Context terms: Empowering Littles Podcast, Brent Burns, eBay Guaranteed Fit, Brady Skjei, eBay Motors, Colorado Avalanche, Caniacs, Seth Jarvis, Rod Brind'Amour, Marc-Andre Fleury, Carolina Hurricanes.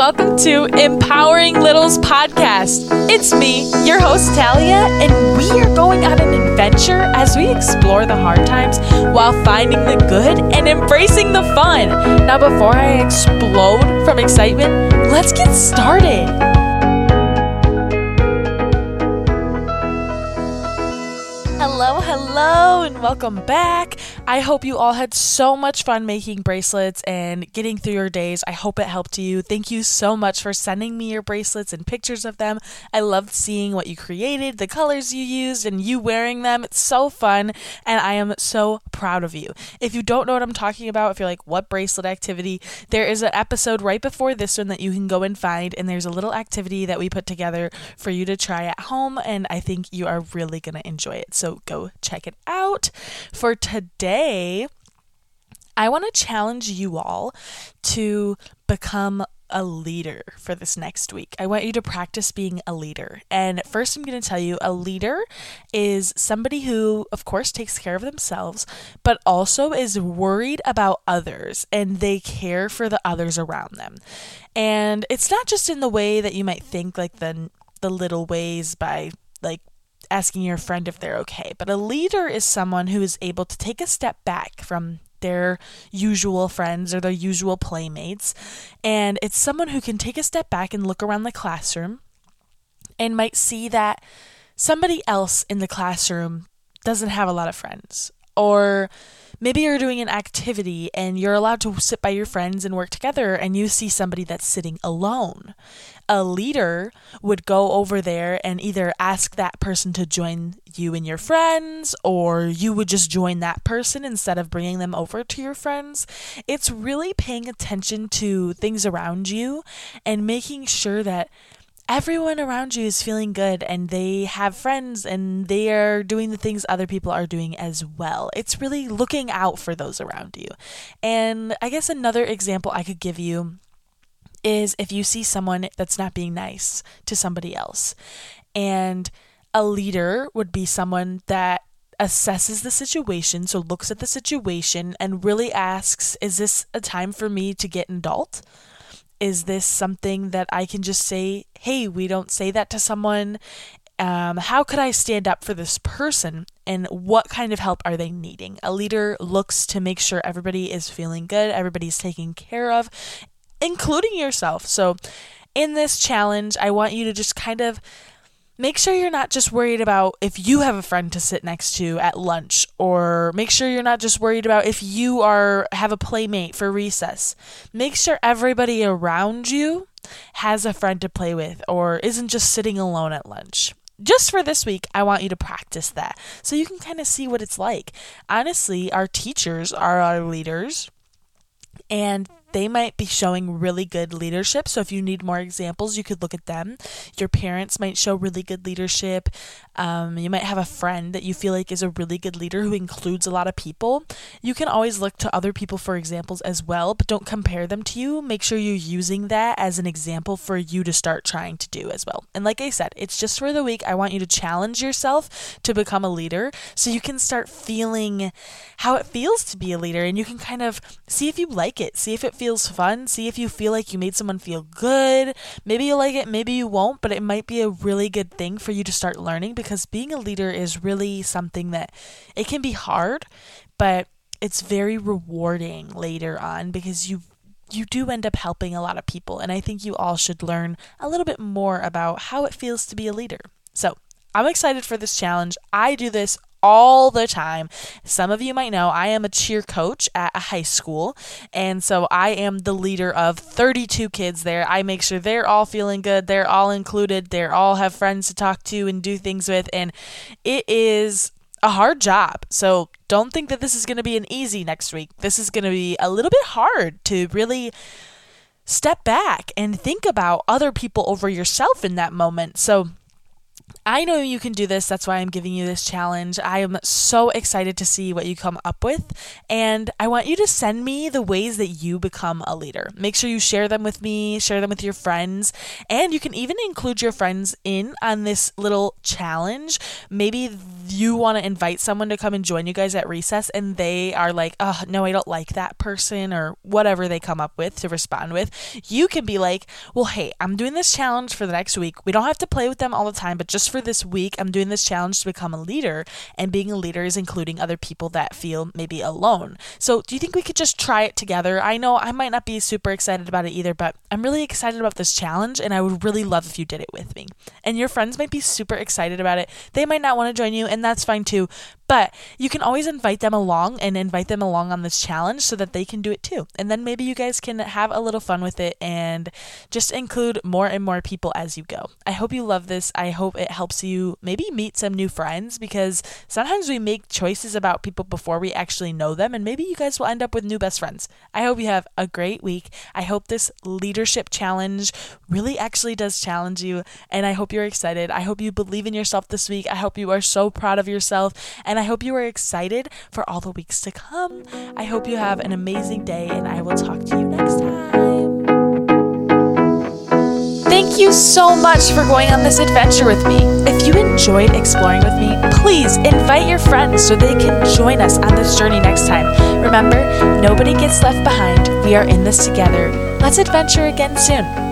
welcome to Empowering Littles Podcast. It's me, your host, Talia, and we are going on an adventure as we explore the hard times while finding the good and embracing the fun. Now, before I explode from excitement, let's get started. Hello and welcome back. I hope you all had so much fun making bracelets and getting through your days. I hope it helped you. Thank you so much for sending me your bracelets and pictures of them. I loved seeing what you created, the colors you used, and you wearing them. It's so fun, and I am so proud of you. If you don't know what I'm talking about, if you're like, what bracelet activity? There is an episode right before this one that you can go and find, and there's a little activity that we put together for you to try at home, and I think you are really going to enjoy it. So go check it out. For today, I want to challenge you all to become a leader for this next week. I want you to practice being a leader. And first, I'm going to tell you, a leader is somebody who, of course, takes care of themselves, but also is worried about others and they care for the others around them. And it's not just in the way that you might think, like the little ways by like asking your friend if they're okay. But a leader is someone who is able to take a step back from their usual friends or their usual playmates. And it's someone who can take a step back and look around the classroom and might see that somebody else in the classroom doesn't have a lot of friends. Or maybe you're doing an activity and you're allowed to sit by your friends and work together and you see somebody that's sitting alone. A leader would go over there and either ask that person to join you and your friends, or you would just join that person instead of bringing them over to your friends. It's really paying attention to things around you and making sure that everyone around you is feeling good and they have friends and they are doing the things other people are doing as well. It's really looking out for those around you. And I guess another example I could give you is if you see someone that's not being nice to somebody else. And a leader would be someone that assesses the situation, so looks at the situation and really asks, is this a time for me to get an adult? Is this something that I can just say, hey, we don't say that to someone? How could I stand up for this person? And what kind of help are they needing? A leader looks to make sure everybody is feeling good, everybody's taken care of, including yourself. So in this challenge, I want you to just kind of make sure you're not just worried about if you have a friend to sit next to at lunch, or make sure you're not just worried about if you have a playmate for recess. Make sure everybody around you has a friend to play with or isn't just sitting alone at lunch. Just for this week, I want you to practice that so you can kind of see what it's like. Honestly, our teachers are our leaders, and they might be showing really good leadership. So if you need more examples, you could look at them. Your parents might show really good leadership. You might have a friend that you feel like is a really good leader who includes a lot of people. You can always look to other people for examples as well, but don't compare them to you. Make sure you're using that as an example for you to start trying to do as well. And like I said, it's just for the week. I want you to challenge yourself to become a leader so you can start feeling how it feels to be a leader, and you can kind of see if you like it, see if it feels fun, see if you feel like you made someone feel good. Maybe you'll like it, maybe you won't, but it might be a really good thing for you to start learning, because being a leader is really something that it can be hard, but it's very rewarding later on, because you do end up helping a lot of people. And I think you all should learn a little bit more about how it feels to be a leader. So I'm excited for this challenge. I do this all the time. Some of you might know I am a cheer coach at a high school, and so I am the leader of 32 kids there. I make sure they're all feeling good, they're all included, they all have friends to talk to and do things with, and it is a hard job. So don't think that this is going to be an easy next week. This is going to be a little bit hard to really step back and think about other people over yourself in that moment. So I know you can do this. That's why I'm giving you this challenge. I am so excited to see what you come up with. And I want you to send me the ways that you become a leader. Make sure you share them with me, share them with your friends. And you can even include your friends in on this little challenge. Maybe you want to invite someone to come and join you guys at recess and they are like, oh, no, I don't like that person or whatever they come up with to respond with. You can be like, well, hey, I'm doing this challenge for the next week. We don't have to play with them all the time, but just for this week, I'm doing this challenge to become a leader, and being a leader is including other people that feel maybe alone. So do you think we could just try it together? I know I might not be super excited about it either, but I'm really excited about this challenge and I would really love if you did it with me. And your friends might be super excited about it. They might not want to join you, and that's fine too, but you can always invite them along on this challenge so that they can do it too. And then maybe you guys can have a little fun with it and just include more and more people as you go. I hope you love this. I hope it helps you maybe meet some new friends, because sometimes we make choices about people before we actually know them, and maybe you guys will end up with new best friends. I hope you have a great week. I hope this leadership challenge really actually does challenge you, and I hope you're excited. I hope you believe in yourself this week. I hope you are so proud of yourself, and I hope you are excited for all the weeks to come. I hope you have an amazing day, and I will talk to you next time. Thank you so much for going on this adventure with me. If you enjoyed exploring with me, please invite your friends so they can join us on this journey next time. Remember, nobody gets left behind. We are in this together. Let's adventure again soon.